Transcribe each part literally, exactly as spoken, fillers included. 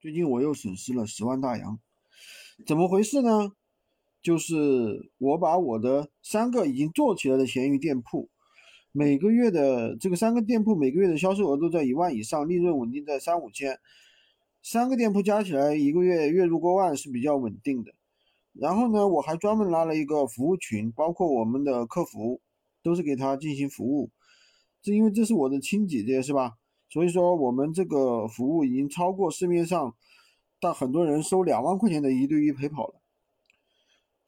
最近我又损失了十万大洋。怎么回事呢？就是我把我的三个已经做起来的闲鱼店铺，每个月的这个三个店铺每个月的销售额都在一万以上，利润稳定在三五千，三个店铺加起来一个月月入过万是比较稳定的。然后呢，我还专门拉了一个服务群，包括我们的客服都是给他进行服务。这因为这是我的亲姐姐是吧，所以说我们这个服务已经超过市面上但很多人收两万块钱的一对一陪跑了。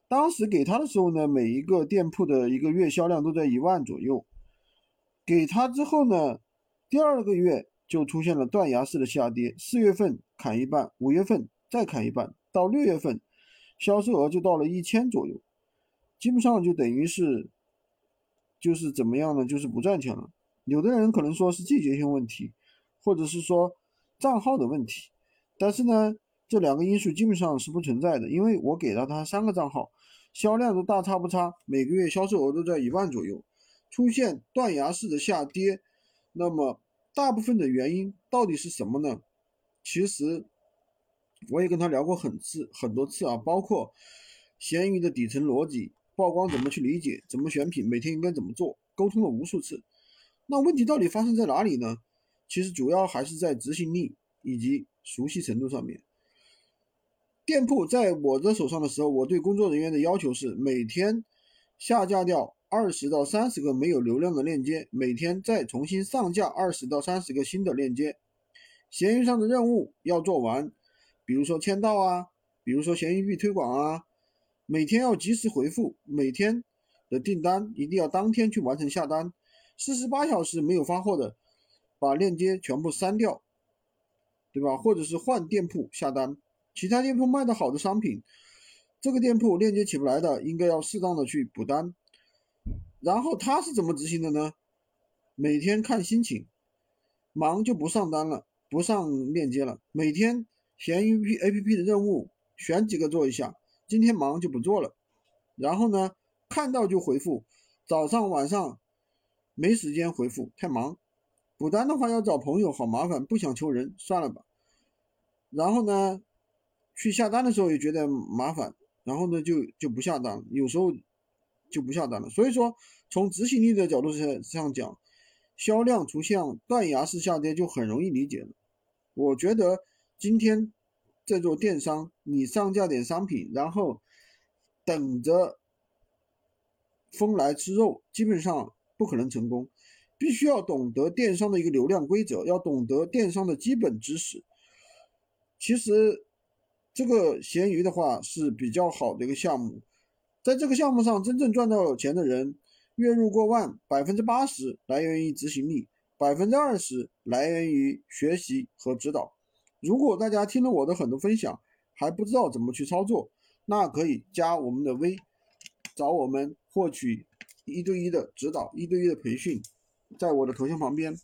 当时给他的时候呢，每一个店铺的一个月销量都在一万左右。给他之后呢，第二个月就出现了断崖式的下跌，四月份砍一半，五月份再砍一半，到六月份销售额就到了一千左右，基本上就等于是就是怎么样呢，就是不赚钱了。有的人可能说是季节性问题，或者是说账号的问题，但是呢这两个因素基本上是不存在的，因为我给到他三个账号，销量都大差不差，每个月销售额都在一万左右，出现断崖式的下跌。那么大部分的原因到底是什么呢？其实我也跟他聊过很次很多次啊，包括闲鱼的底层逻辑、曝光怎么去理解、怎么选品、每天应该怎么做，沟通了无数次。那问题到底发生在哪里呢？其实主要还是在执行力以及熟悉程度上面。店铺在我的手上的时候，我对工作人员的要求是每天下架掉二十到三十个没有流量的链接，每天再重新上架二十到三十个新的链接。闲鱼上的任务要做完，比如说签到啊，比如说闲鱼币推广啊，每天要及时回复，每天的订单一定要当天去完成下单，四十八小时没有发货的把链接全部删掉，对吧？或者是换店铺下单，其他店铺卖的好的商品，这个店铺链接起不来的应该要适当的去补单。然后他是怎么执行的呢？每天看心情，忙就不上单了，不上链接了。每天闲鱼 A P P 的任务选几个做一下，今天忙就不做了。然后呢，看到就回复，早上晚上没时间回复，太忙。补单的话要找朋友，好麻烦，不想求人，算了吧。然后呢，去下单的时候也觉得麻烦，然后呢就就不下单，有时候就不下单了。所以说从执行力的角度上讲，销量出现断崖式下跌就很容易理解了。我觉得今天在做电商，你上架点商品，然后等着风来吃肉，基本上不可能成功。必须要懂得电商的一个流量规则，要懂得电商的基本知识。其实这个闲鱼的话是比较好的一个项目，在这个项目上真正赚到钱的人，月入过万 百分之八十 来源于执行力， 百分之二十 来源于学习和指导。如果大家听了我的很多分享还不知道怎么去操作，那可以加我们的微，找我们获取一对一的指导、一对一的培训，在我的头像旁边。